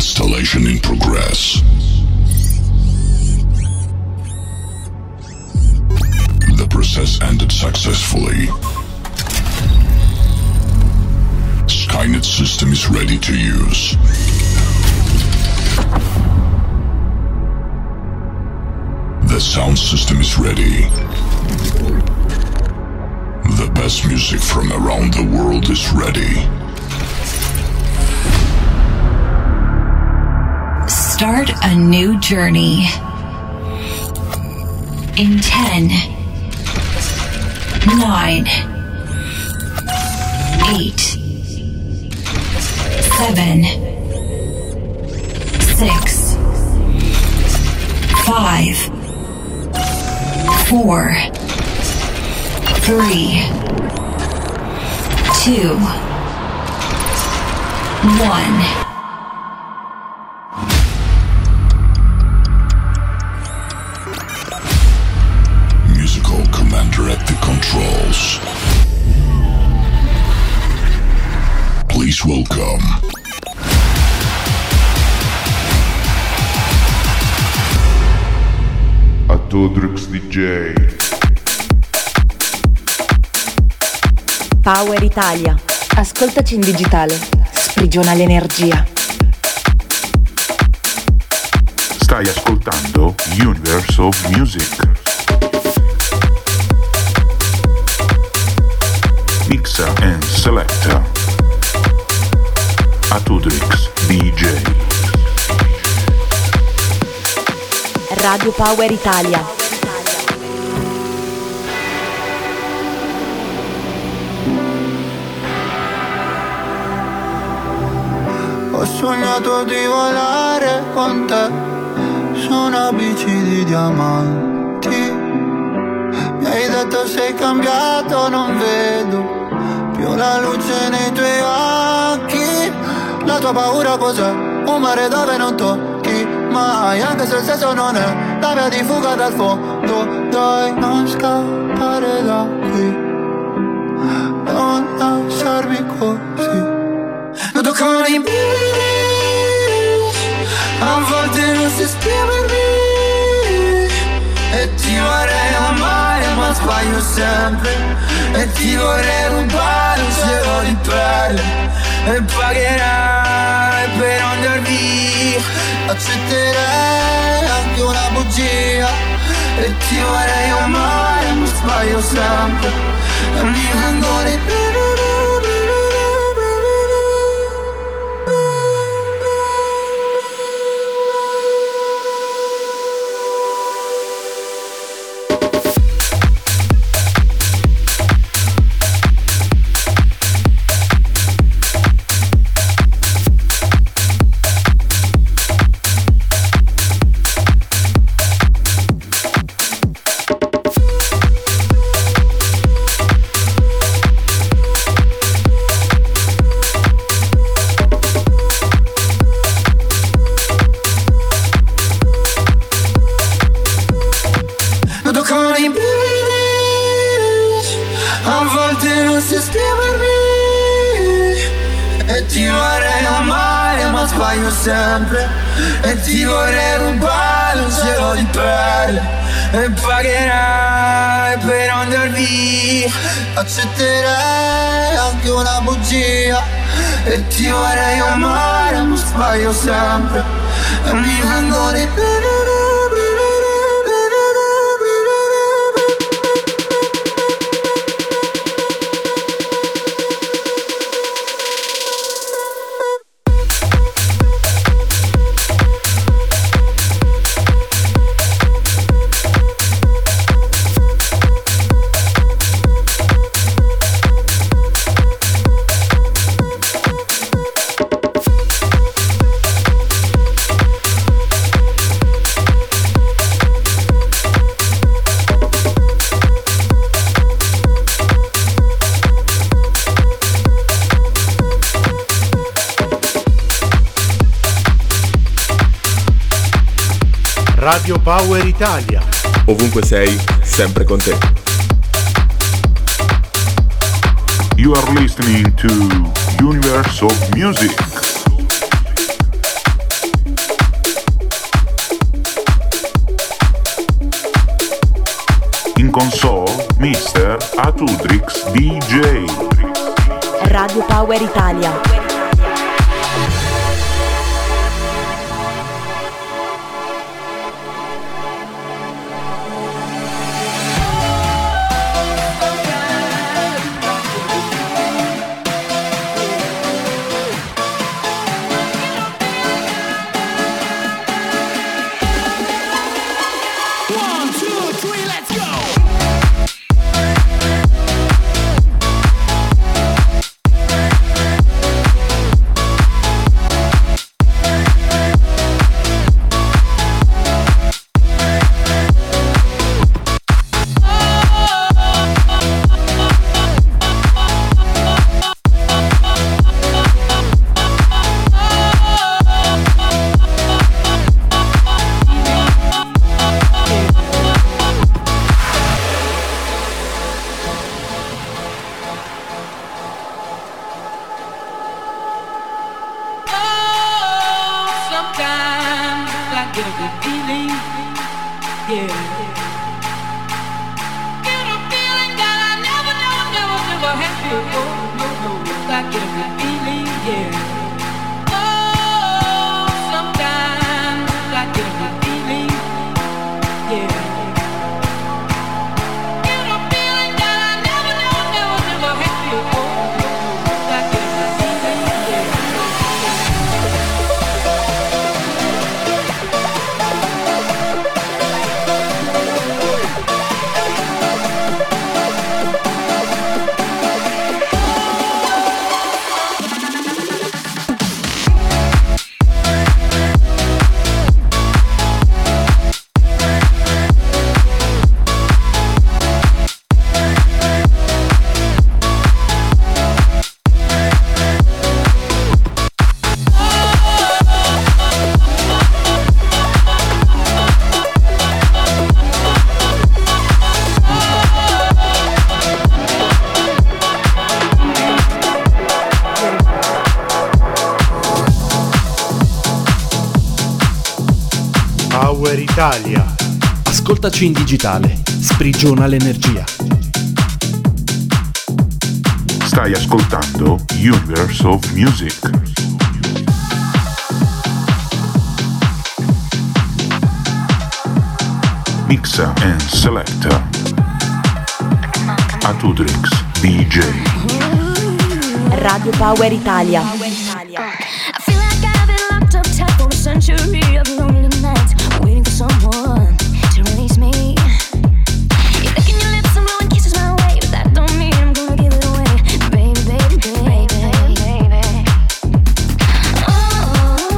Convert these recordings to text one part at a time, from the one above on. Installation in progress. The process ended successfully. SkyNet system is ready to use. The sound system is ready. The best music from around the world is ready. Start a new journey in 10, 9, 8, 7, 6, 5, 4, 3, 2, 1. Controls. Please welcome Atudrix DJ. Power Italia. Ascoltaci in digitale. Sprigiona l'energia. Stai ascoltando Universe of Music. Mixer and selector Atudrix DJ. Radio Power Italia. Ho sognato di volare con te su una bici di diamanti. Mi hai detto sei cambiato, non vedo più la luce nei tuoi occhi. La tua paura cos'è? Un mare dove non tocchi mai, anche se il senso non è la via di fuga dal fondo. Dai, non scappare da qui, non lasciarmi così. Non toccare i miei, a volte non si esprime. E ti vorrei amare, ma sbaglio sempre. E ti vorrei rubare un cielo di pelle. E pagherai per andar via. Accetterei anche una bugia. E ti vorrei amare, ma sbaglio sempre. E mi vengo di sempre. E ti vorrei rubare un cielo di perle. E pagherai per andar via. Accetterei anche una bugia. E ti vorrei amare, ma sbaglio sempre. E mi vengo di più. Radio Power Italia. Ovunque sei, sempre con te. You are listening to Universe of Music. in console Mr. Atudrix DJ. Radio Power Italia. Italia. Ascoltaci in digitale, sprigiona l'energia. Stai ascoltando Universe of Music. Mixa and selecta Atudrix DJ. Radio Power Italia. I feel like I've been locked up tight for a century of lonely nights. Waiting for someone to release me. You're licking your lips and blowing kisses my way, but that don't mean I'm gonna give it away. Baby, baby, baby, baby. Oh,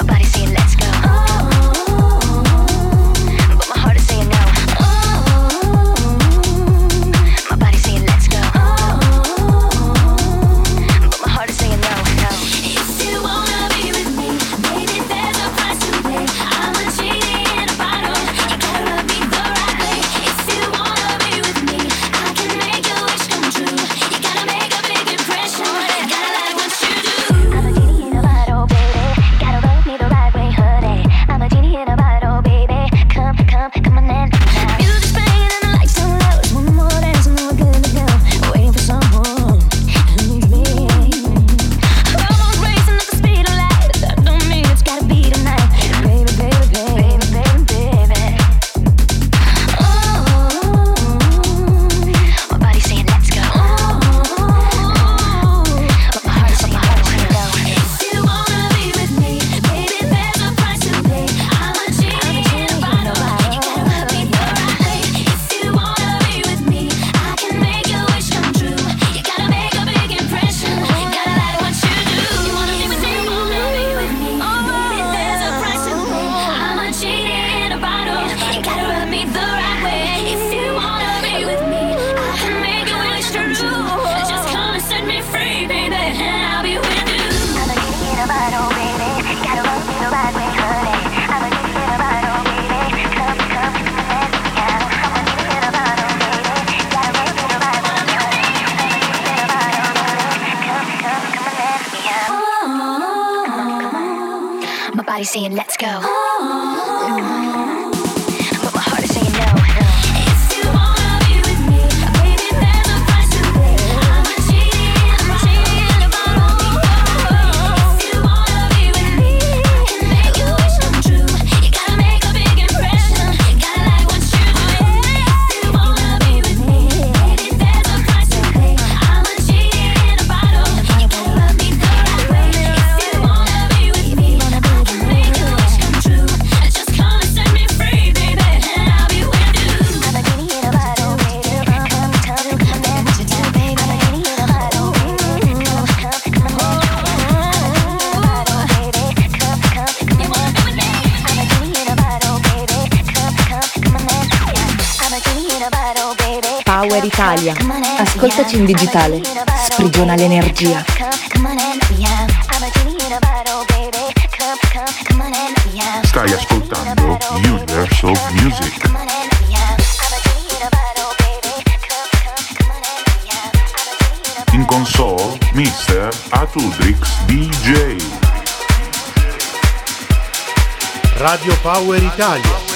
my body's saying let's go. Oh, but my heart is saying no. Oh, my body's saying let's go. Oh, but my heart is saying no, no. You still wanna be with me, baby? There's a price. I'm a genie in a bottle. You gotta love me the right way. If you wanna be with me, I can make your wish come true. You gotta make a big impression. You gotta like what you do. I'm a genie in a bottle, baby. You gotta love me the right way, honey. I'm a genie in a bottle, baby. Come, come, come on in. Music's playing and the lights are low. It's one more dance and we're good to go. Waiting for someone to leave me. Robots racing at the speed of light. That don't mean it's gotta be tonight. Baby, baby, baby, baby, baby. Oh, my body's saying let's go. Oh, but my heart's saying no. If you wanna be with me, baby, there's a price to pay. I'm a genie in a bottle. You gotta love me the right way. If you wanna be with me, I can make your wish come true. You gotta make a big impression. You gotta like what you do. You wanna be with me? You wanna be with me? Baby, there's a price to pay. I'm a genie in a bottle. You gotta love me the right way. If you wanna be with me, I can make your wish come true. Just come and set me free, baby, and I'll be with you. I'm a genie in a bottle, baby. Gotta love me the right way, honey. I'm a genie in a bottle, baby. Come, come, come and let me out. I'm a genie in a bottle, baby. Gotta love me the right way, honey. I'm a genie in a bottle, baby. Come, come, come and let me out. My body's saying let's go. But my heart is saying no, no. Power Italia. Ascoltaci in digitale, sprigiona l'energia. Stai ascoltando Universal Music. In console, Mr. Atudrix DJ. Radio Power Italia.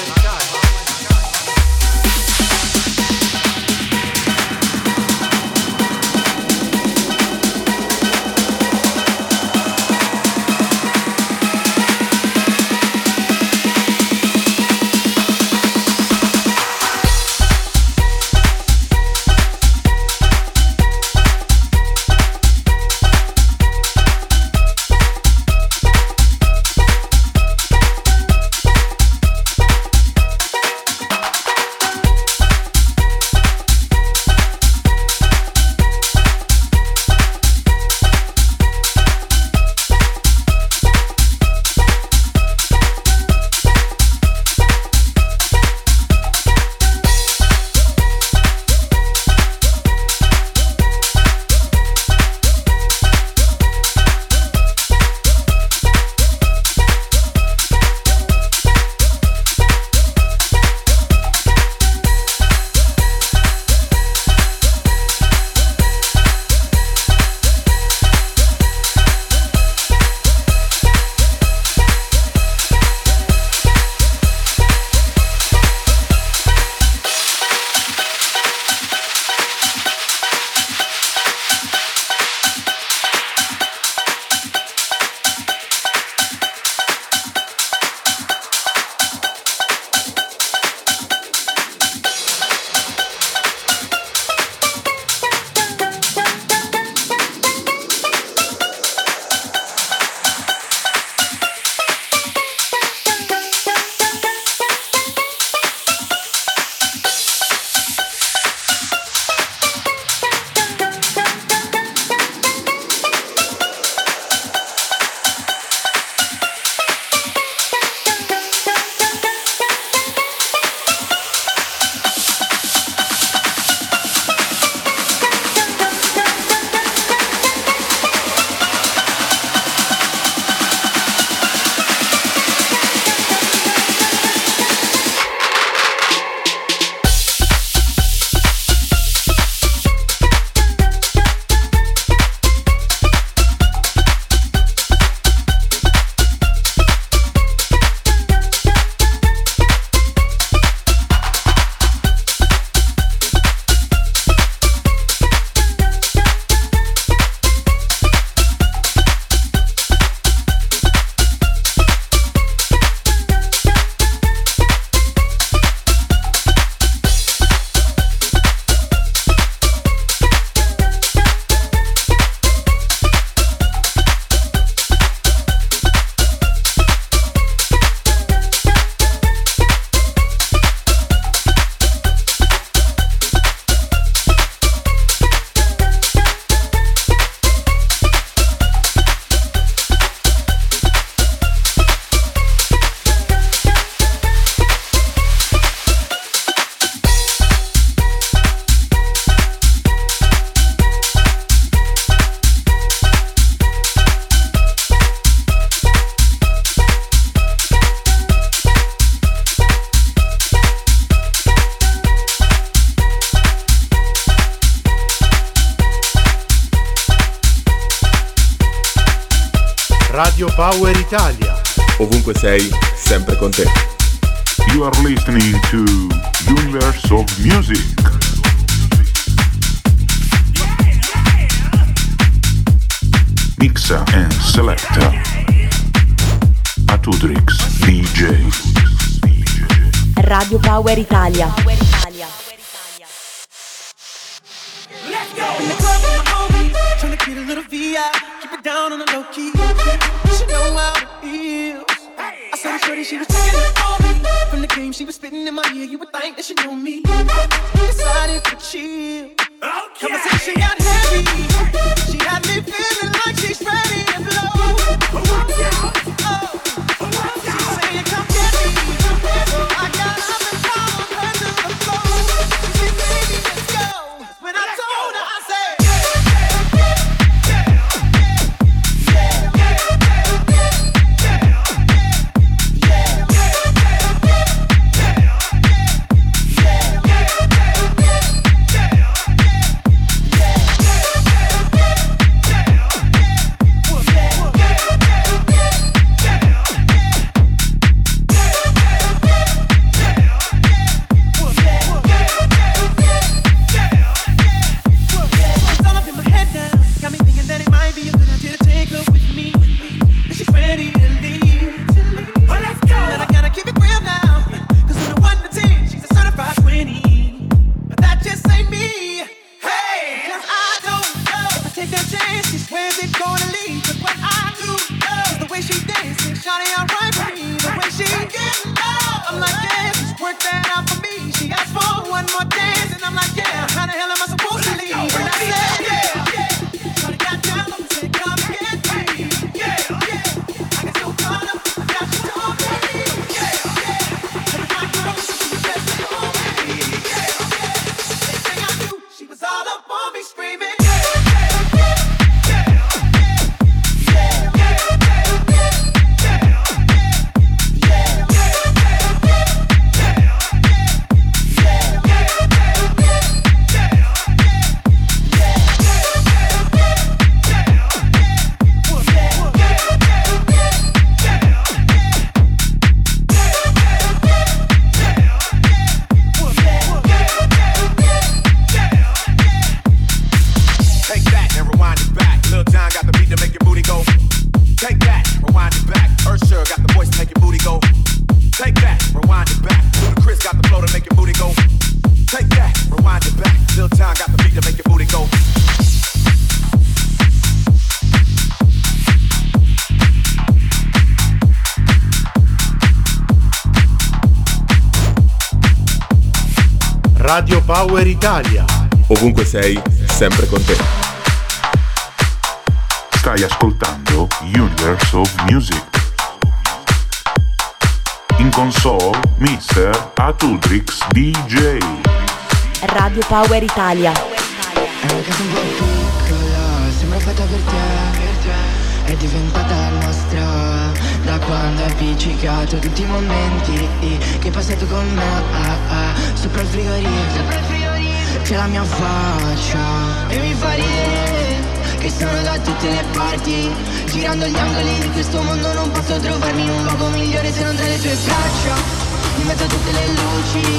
Radio Power Italia. Ovunque sei, sempre con te. You are listening to Universal Music. Mixa and selecta Atudrix DJ. Radio Power Italia. Let's go. In the club on my own, trying to get a little VI. Down on the low key, she know how it feels. I saw her shorty, she was taking it on me. From the game, she was spitting in my ear. You would think that she knew me. Decided to chill. Conversation got heavy. She had me feeling like she's ready to blow. Oh. She's saying, "Come get me." So I got up and followed her to the floor. She said, "Baby, let's go." Radio Power Italia. Ovunque sei, sempre con te. Stai ascoltando Universe of Music. In console, Mr. Atudrix DJ. Radio Power Italia. È una casa un po' piccola, sembra fatta per te. È diventata nostra. Da quando hai appiccicato tutti i momenti che hai passato con me sopra il frigorifero c'è la mia faccia e mi fa ridere che sono da tutte le parti. Girando gli angoli di questo mondo non posso trovarmi in un luogo migliore se non tra le tue braccia. In mezzo a tutte le luci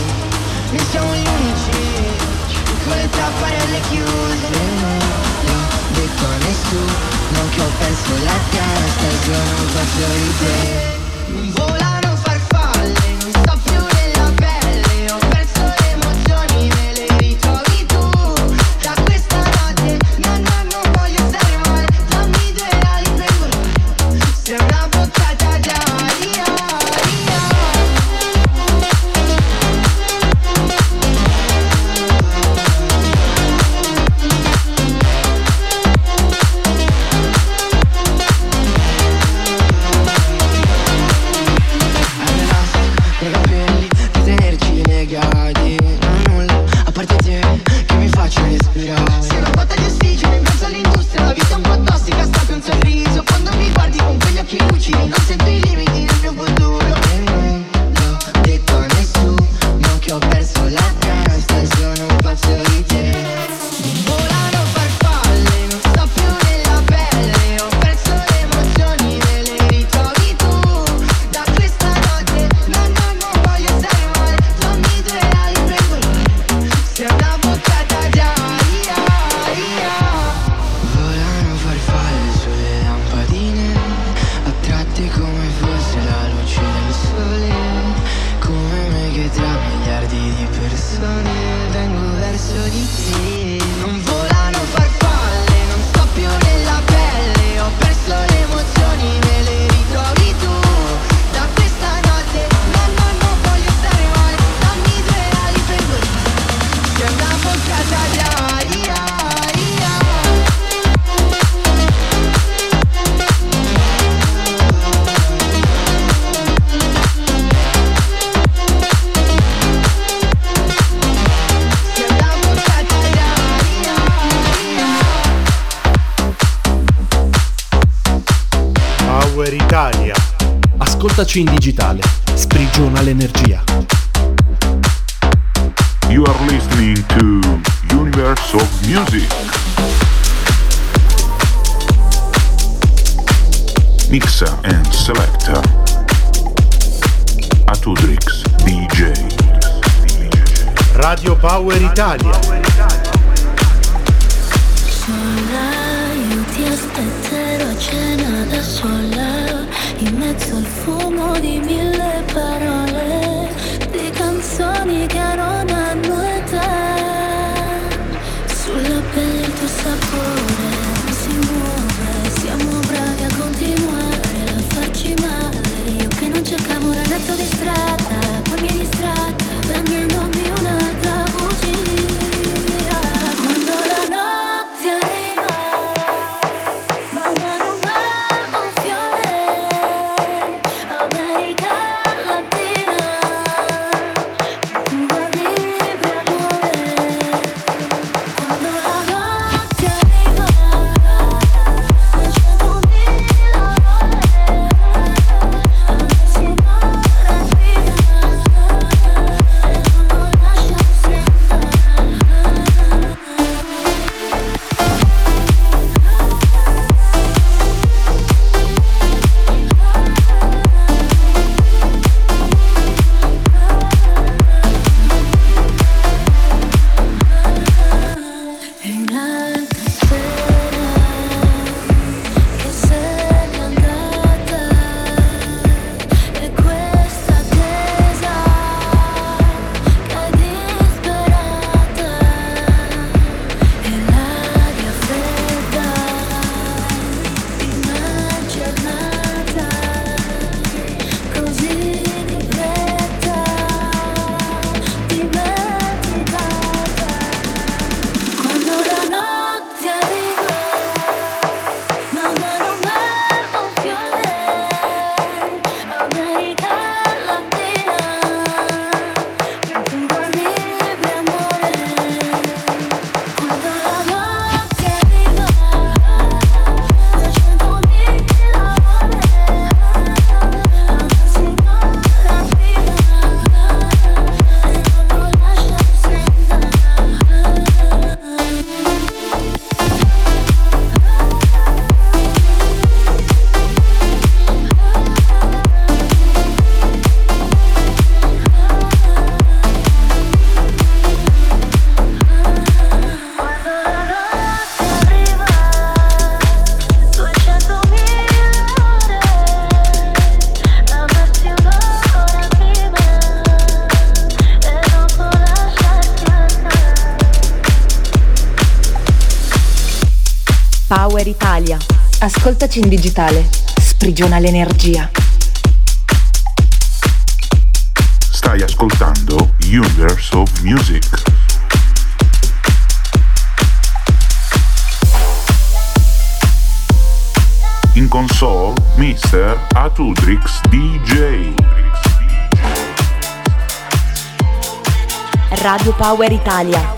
ne siamo gli unici con le tapparelle chiuse. Dico a nessuno che ho perso la testa, il giorno faccio di te. Non volano farfalle, non sto più nella pelle, ho perso le emozioni, me le ritrovi tu. Da questa notte, non voglio stare male, dammi due ali per volare, sei una boccata d'aria. Italia. Ascoltaci in digitale, sprigiona l'energia. You are listening to Universe of Music. Mixa and selecta Atudrix DJ. Radio Power Italia. Sola, io ti aspetterò a cena da sola. In mezzo al fumo di mille parole, di canzoni che non hanno età. Power Italia. Ascoltaci in digitale. Sprigiona l'energia. Stai ascoltando Universe of Music. In console, Mr. Atudrix DJ. Radio Power Italia.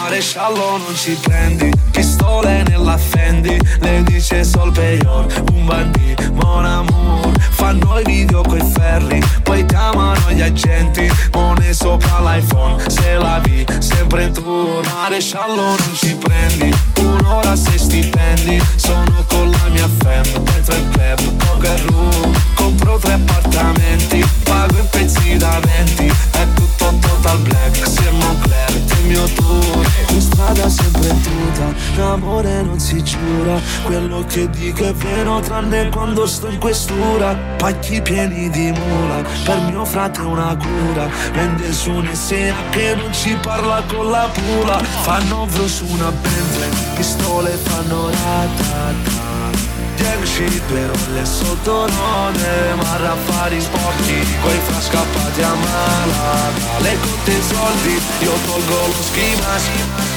Maresciallo non ci prendi, pistole nella Fendi, le dice Sol Peyor, un bandit, mon amour. Fanno I video coi ferri, poi chiamano gli agenti, mone sopra l'iPhone, se la vi, sempre in tour. Maresciallo non ci prendi, un'ora se stipendi, sono con la mia fam, dentro il club, poker room. Compro 3 appartamenti, pago in pezzi da 20, è tutto total black, siamo Clarity, il mio tour. In strada sempre tutta, l'amore non si giura, quello che dico è vero tranne quando sto in questura. Pacchi pieni di mula, per mio frate è una cura, vende su un'essea che non ci parla con la pula. Fanno vro su una Bentley, pistole fanno ratata, 10 perole sotto node, ma raffari sporchi, quei fra scappati a Malaga, le conti e soldi, io tolgo lo schema.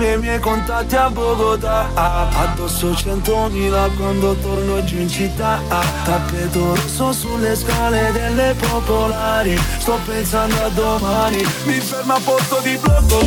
I miei contatti a Bogotà, addosso 100.000 quando torno giù in città, tappeto rosso sulle scale delle popolari, sto pensando a domani, mi fermo a posto di blocco,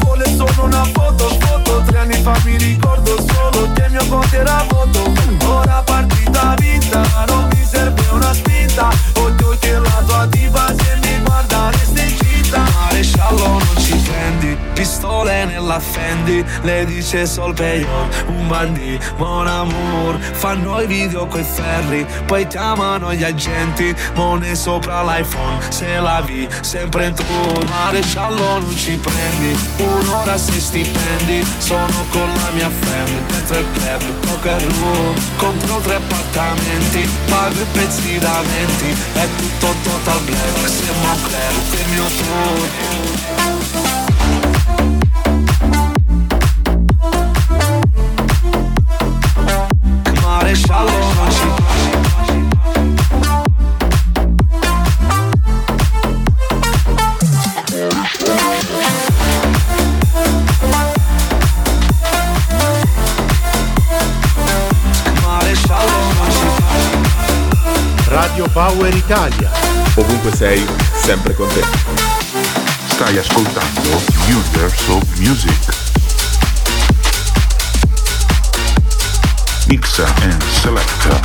vuole solo una foto, 3 anni fa mi ricordo solo che il mio conto era vuoto, ora partita vinta, non mi serve una spinta, odio che la tua diva se mi guarda resta incinta. Maresciallo non ci prendi, pistole nella Fendi, le dice Sol Peyor, un bandit, mon amour. Fanno I video coi ferri, poi chiamano gli agenti, mone sopra l'iPhone, se la vi, sempre in tour. Maresciallo non ci prendi, un'ora se stipendi, sono con la mia fam, dentro il club, poker room. Compro 3 appartamenti, pago I pezzi da 20, è tutto total black, siamo Clarity, il mio tour. Radio Power Italia. Ovunque sei, sempre con te. Stai ascoltando Universe of Music. Mixer and Selector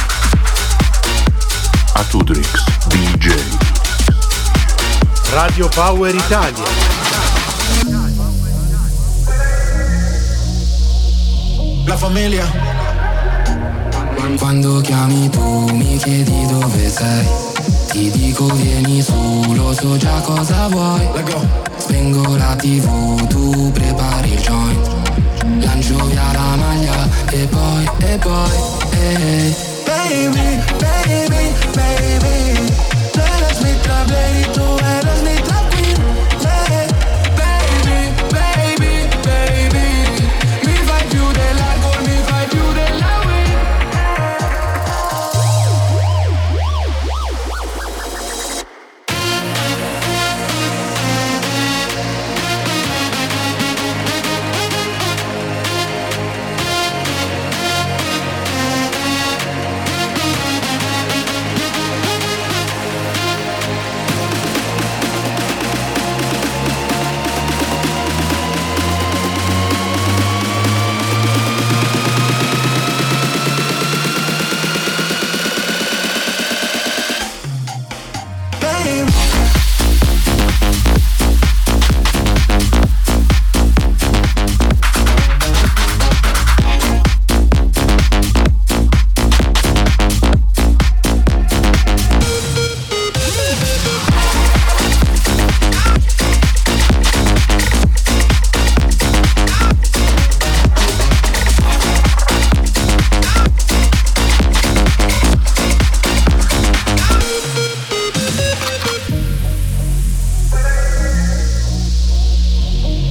Atudrix DJ. Radio Power Italia. La famiglia. Quando chiami tu mi chiedi dove sei, ti dico vieni su, lo so già cosa vuoi. Spengo la TV, tu prepari il joint, lancio via la maglia e poi hey. Baby, baby, baby, tú eres mi trouble y tú eres mi tranquil, hey. Baby, baby, baby, mi fai più del largo, mi fai più della weed.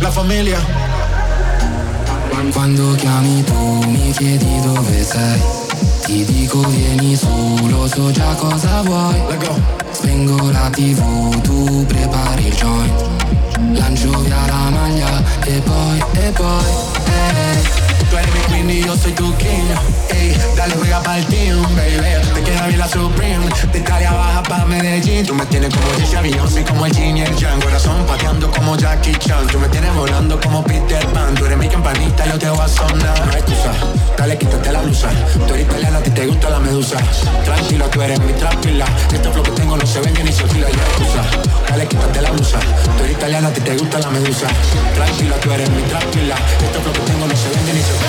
la famiglia. Quando chiami tu mi chiedi dove sei, ti dico vieni solo, so già cosa vuoi. Spengo la TV, tu prepari il joint, lancio via la maglia e poi Tú eres mi queen y yo soy tu king. Ey, dale juega pa'l team, baby. Te queda bien la Supreme. De Italia baja pa' Medellín. Tú me tienes como Jesse Avion, soy como el Jin y el Yang. Corazón pateando como Jackie Chan. Tú me tienes volando como Peter Pan. Tú eres mi campanita y yo te voy a sonar. No hay excusa, dale quítate la blusa. Tú eres italiana, a ti te gusta la medusa. Tranquila, tú eres mi tranquila. Este flow que tengo no se vende ni se oscila. No hay excusa, dale quítate la blusa. Tú eres italiana, a ti te gusta la medusa. Tranquila, tú eres mi tranquila. Este flow que tengo no se vende ni se oscila.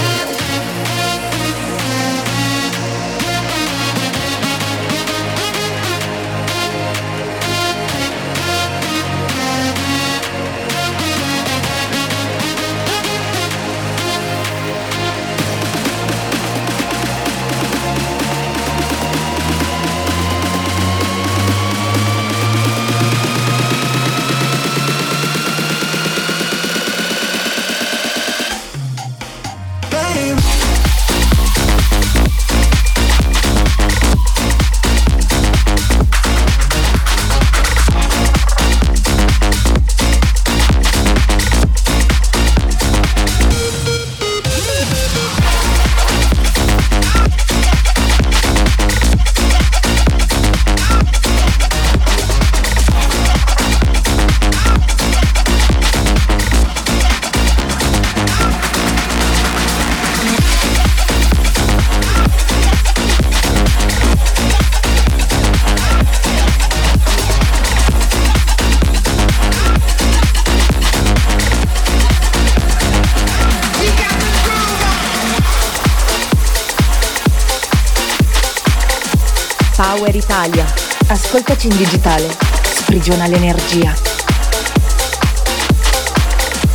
Power Italia, ascoltaci in digitale, sprigiona l'energia.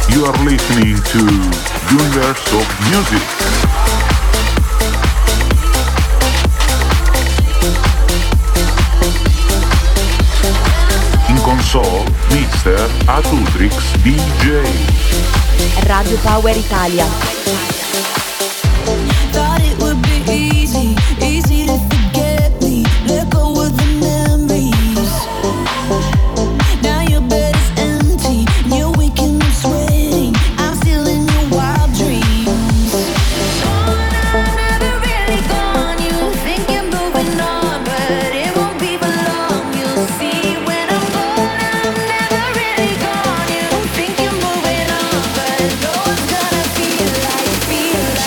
You are listening to Universe of Music. In console, Mr. Atudrix DJ. Radio Power Italia. I thought it would be easy to forget me. Let go of the memories. Now your bed is empty. You're weak and I'm sweating. I'm still in your wild dreams. Gone, I'm never really gone. You think you're moving on, but it won't be for long. You'll see when I'm gone. I'm never really gone. You think you're moving on, but no one's gonna feel like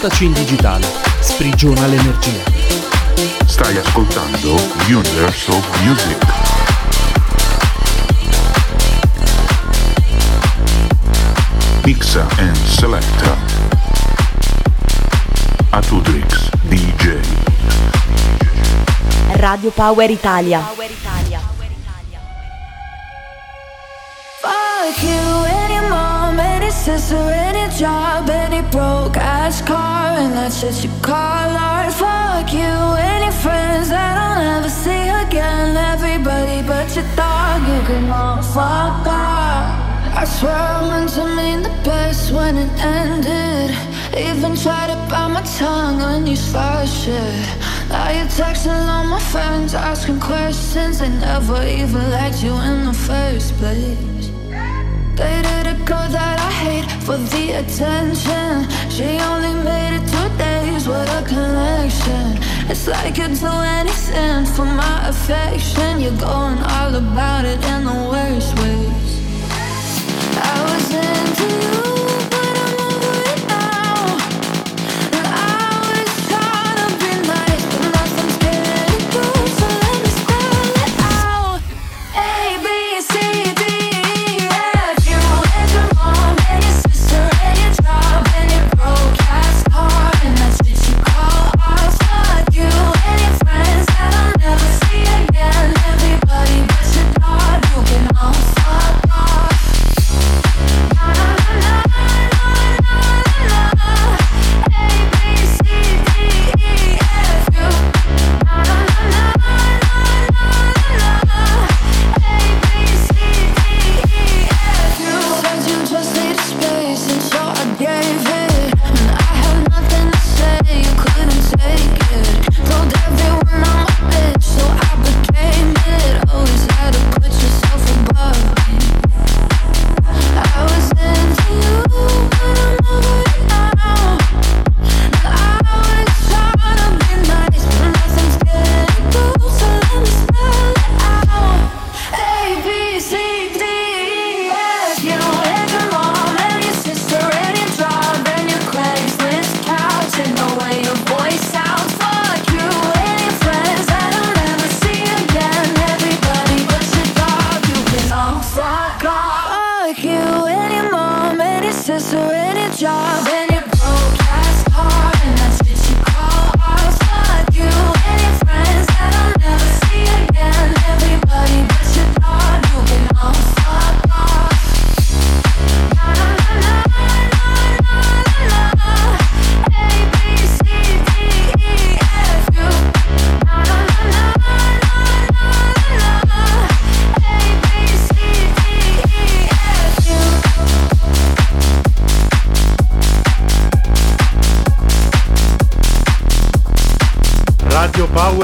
ascoltaci in digitale. Sprigiona l'energia. Stai ascoltando Universe of Music. Mixa and selecta Atudrix DJ. Radio Power Italia. Fuck you, any mom, any sister, any job, any broke ass car, and that's just your call art. Fuck you, any friends that I'll never see again, everybody but your dog, you can all fuck off. I swear I meant to mean the best when it ended. Even tried to bite my tongue on you sly shit. Now you're texting all my friends, asking questions. They never even liked you in the first place. Dated a girl that I hate for the attention. She only made it 2 days, what a connection. It's like you'd do anything for my affection. You're going all about it in the worst ways. I was into you.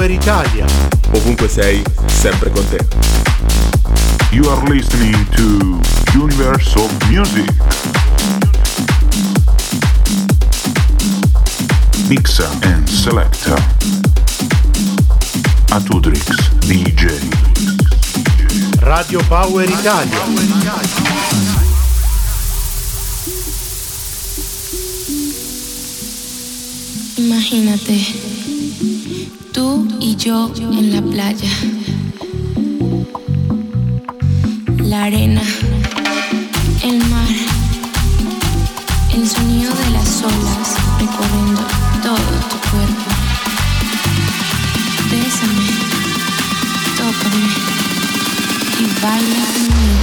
Italia. Ovunque sei, sempre con te. You are listening to Universe of Music. Mixa and selecta Atudrix DJ. Radio Power Italia. Imagínate. Tú y yo en la playa, la arena, el mar, el sonido de las olas recorriendo todo tu cuerpo. Bésame, tócame y baila conmigo.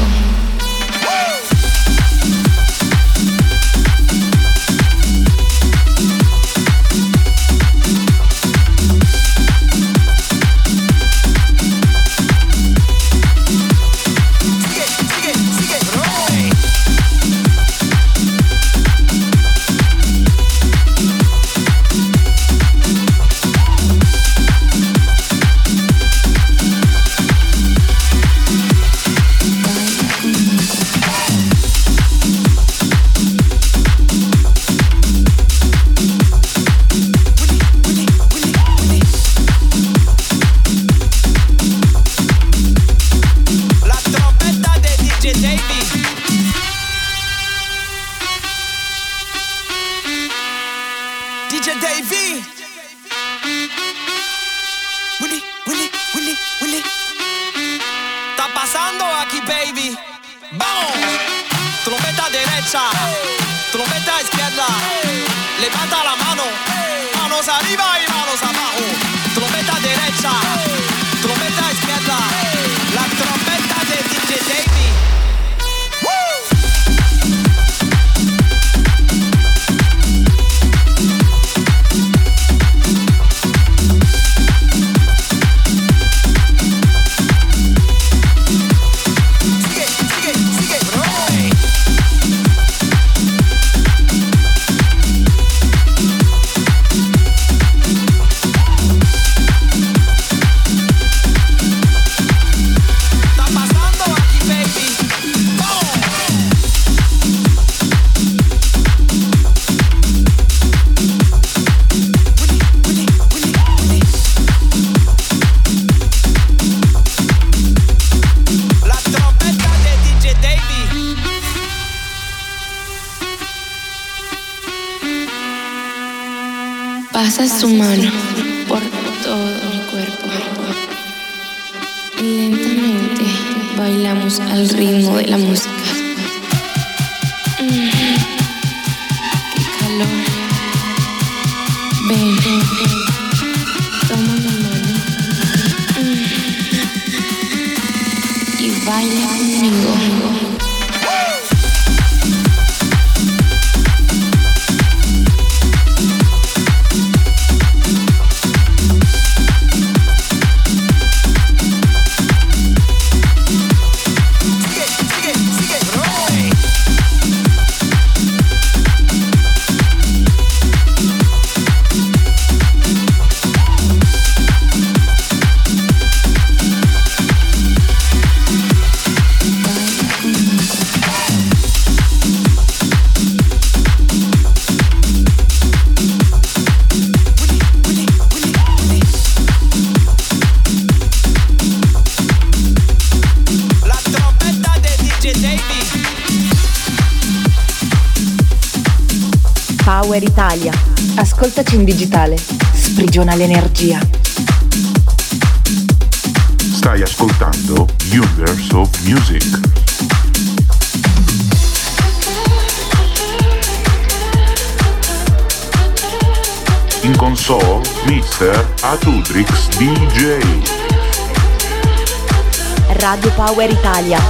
JKV. Willy, Willy, Willy, Willy. Está pasando aquí, baby. Vamos. Trompeta derecha, trompeta izquierda. Levanta la mano, manos arriba y manos abajo. Trompeta derecha, trompeta izquierda. La trompeta de DJ Davey. Pasa su mano por todo mi cuerpo. Y lentamente bailamos al ritmo de la música. Qué calor. Ven, ven, ven. Toma mi mano. Y baila conmigo. Power Italia. Ascoltaci in digitale. Sprigiona l'energia. Stai ascoltando Universe of Music. In console, Mr. Atudrix DJ. Radio Power Italia.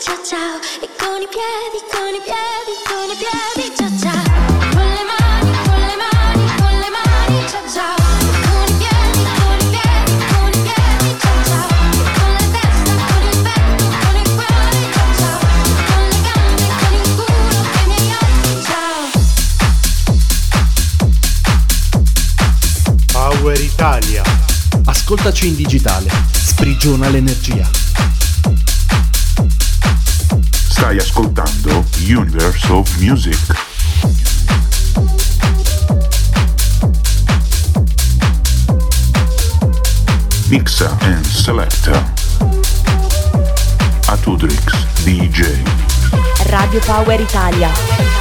ciao ciao, e con i piedi, con i piedi, ciao ciao. Con le mani, ciao ciao. Power Italia. Ascoltaci in digitale, sprigiona l'energia. Stai ascoltando Universe of Music. Mixa and selecta Atudrix DJ. Radio Power Italia.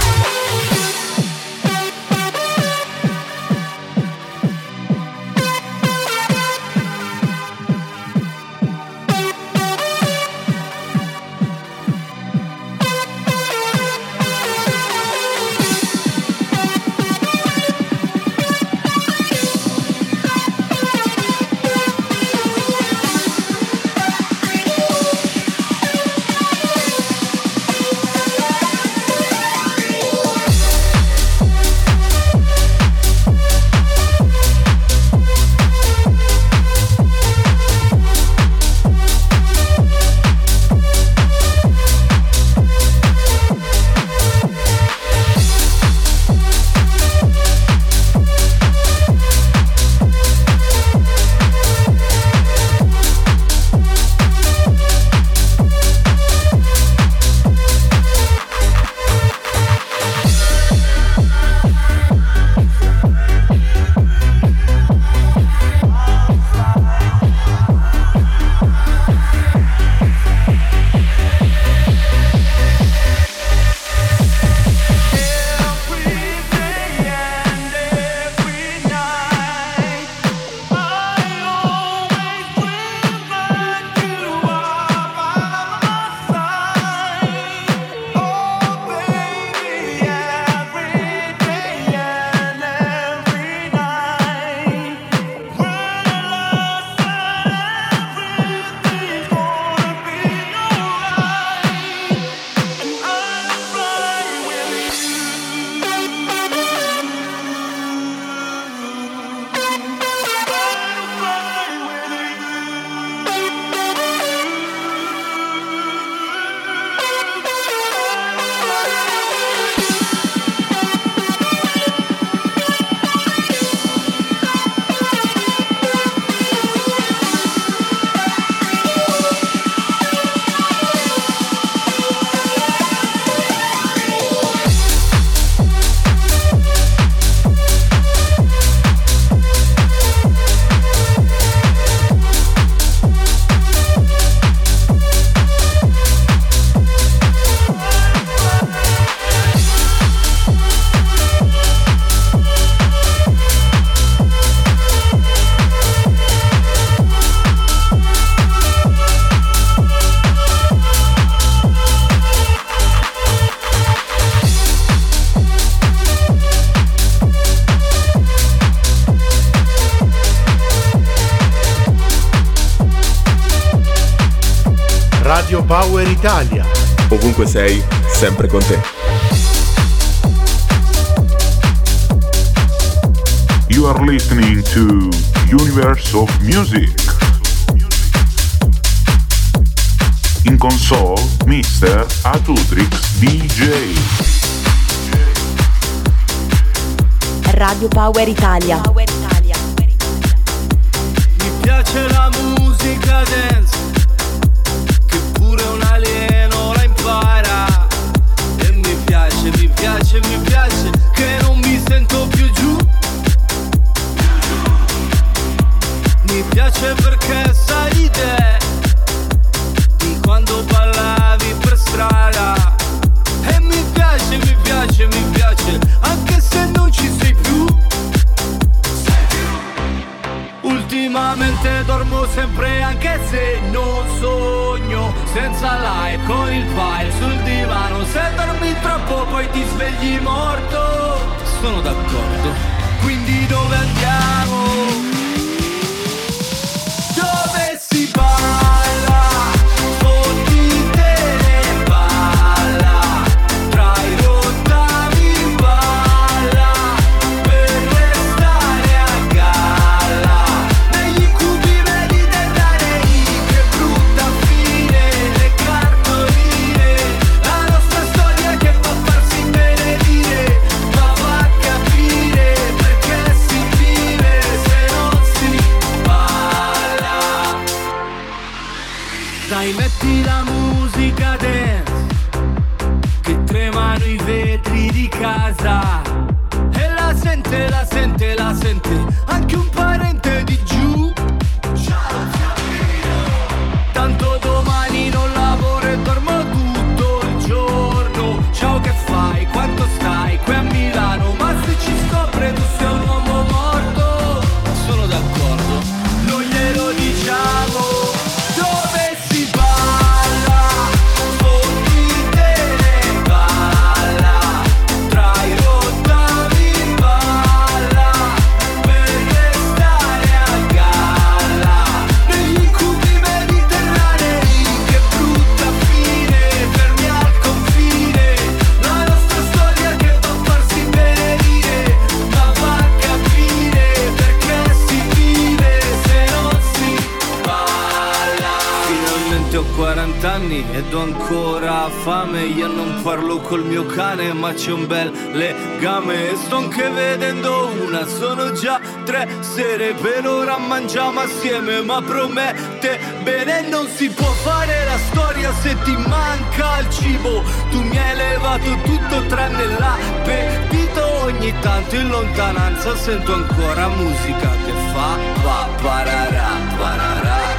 Power Italia. Ovunque sei, sempre con te. You are listening to Universe of Music. In console, Mr. Atudrix DJ. Radio Power Italia. Mi piace la musica dance. Mi piace che non mi sento più giù. Mi piace perché sai te di quando ballavi per strada. E mi piace, mi piace, mi piace anche se non ci sei più. Ultimamente dormo sempre anche se non sogno. Senza live con il file sul divano. Se dormi troppo poi ti svegli morto. Sono d'accordo. Quindi dove andiamo? Dove si balla? Con di te. casa e la sente, la sente, la sente anche un parente di giù. Ciao Fiammino, tanto domani non lavoro e dormo tutto il giorno. Ciao, che fai? Quanto stai qui a Milano? Ma se ci scopre tu sei un uomo morto. Sono d'accordo, non glielo diciamo. Ed ho ancora fame, io non parlo col mio cane ma c'è un bel legame e sto anche vedendo una, sono già 3 sere, per ora mangiamo assieme ma promette bene. Non si può fare la storia se ti manca il cibo, tu mi hai levato tutto tranne l'appetito. Ogni tanto in lontananza sento ancora musica che fa pa pararà pararà.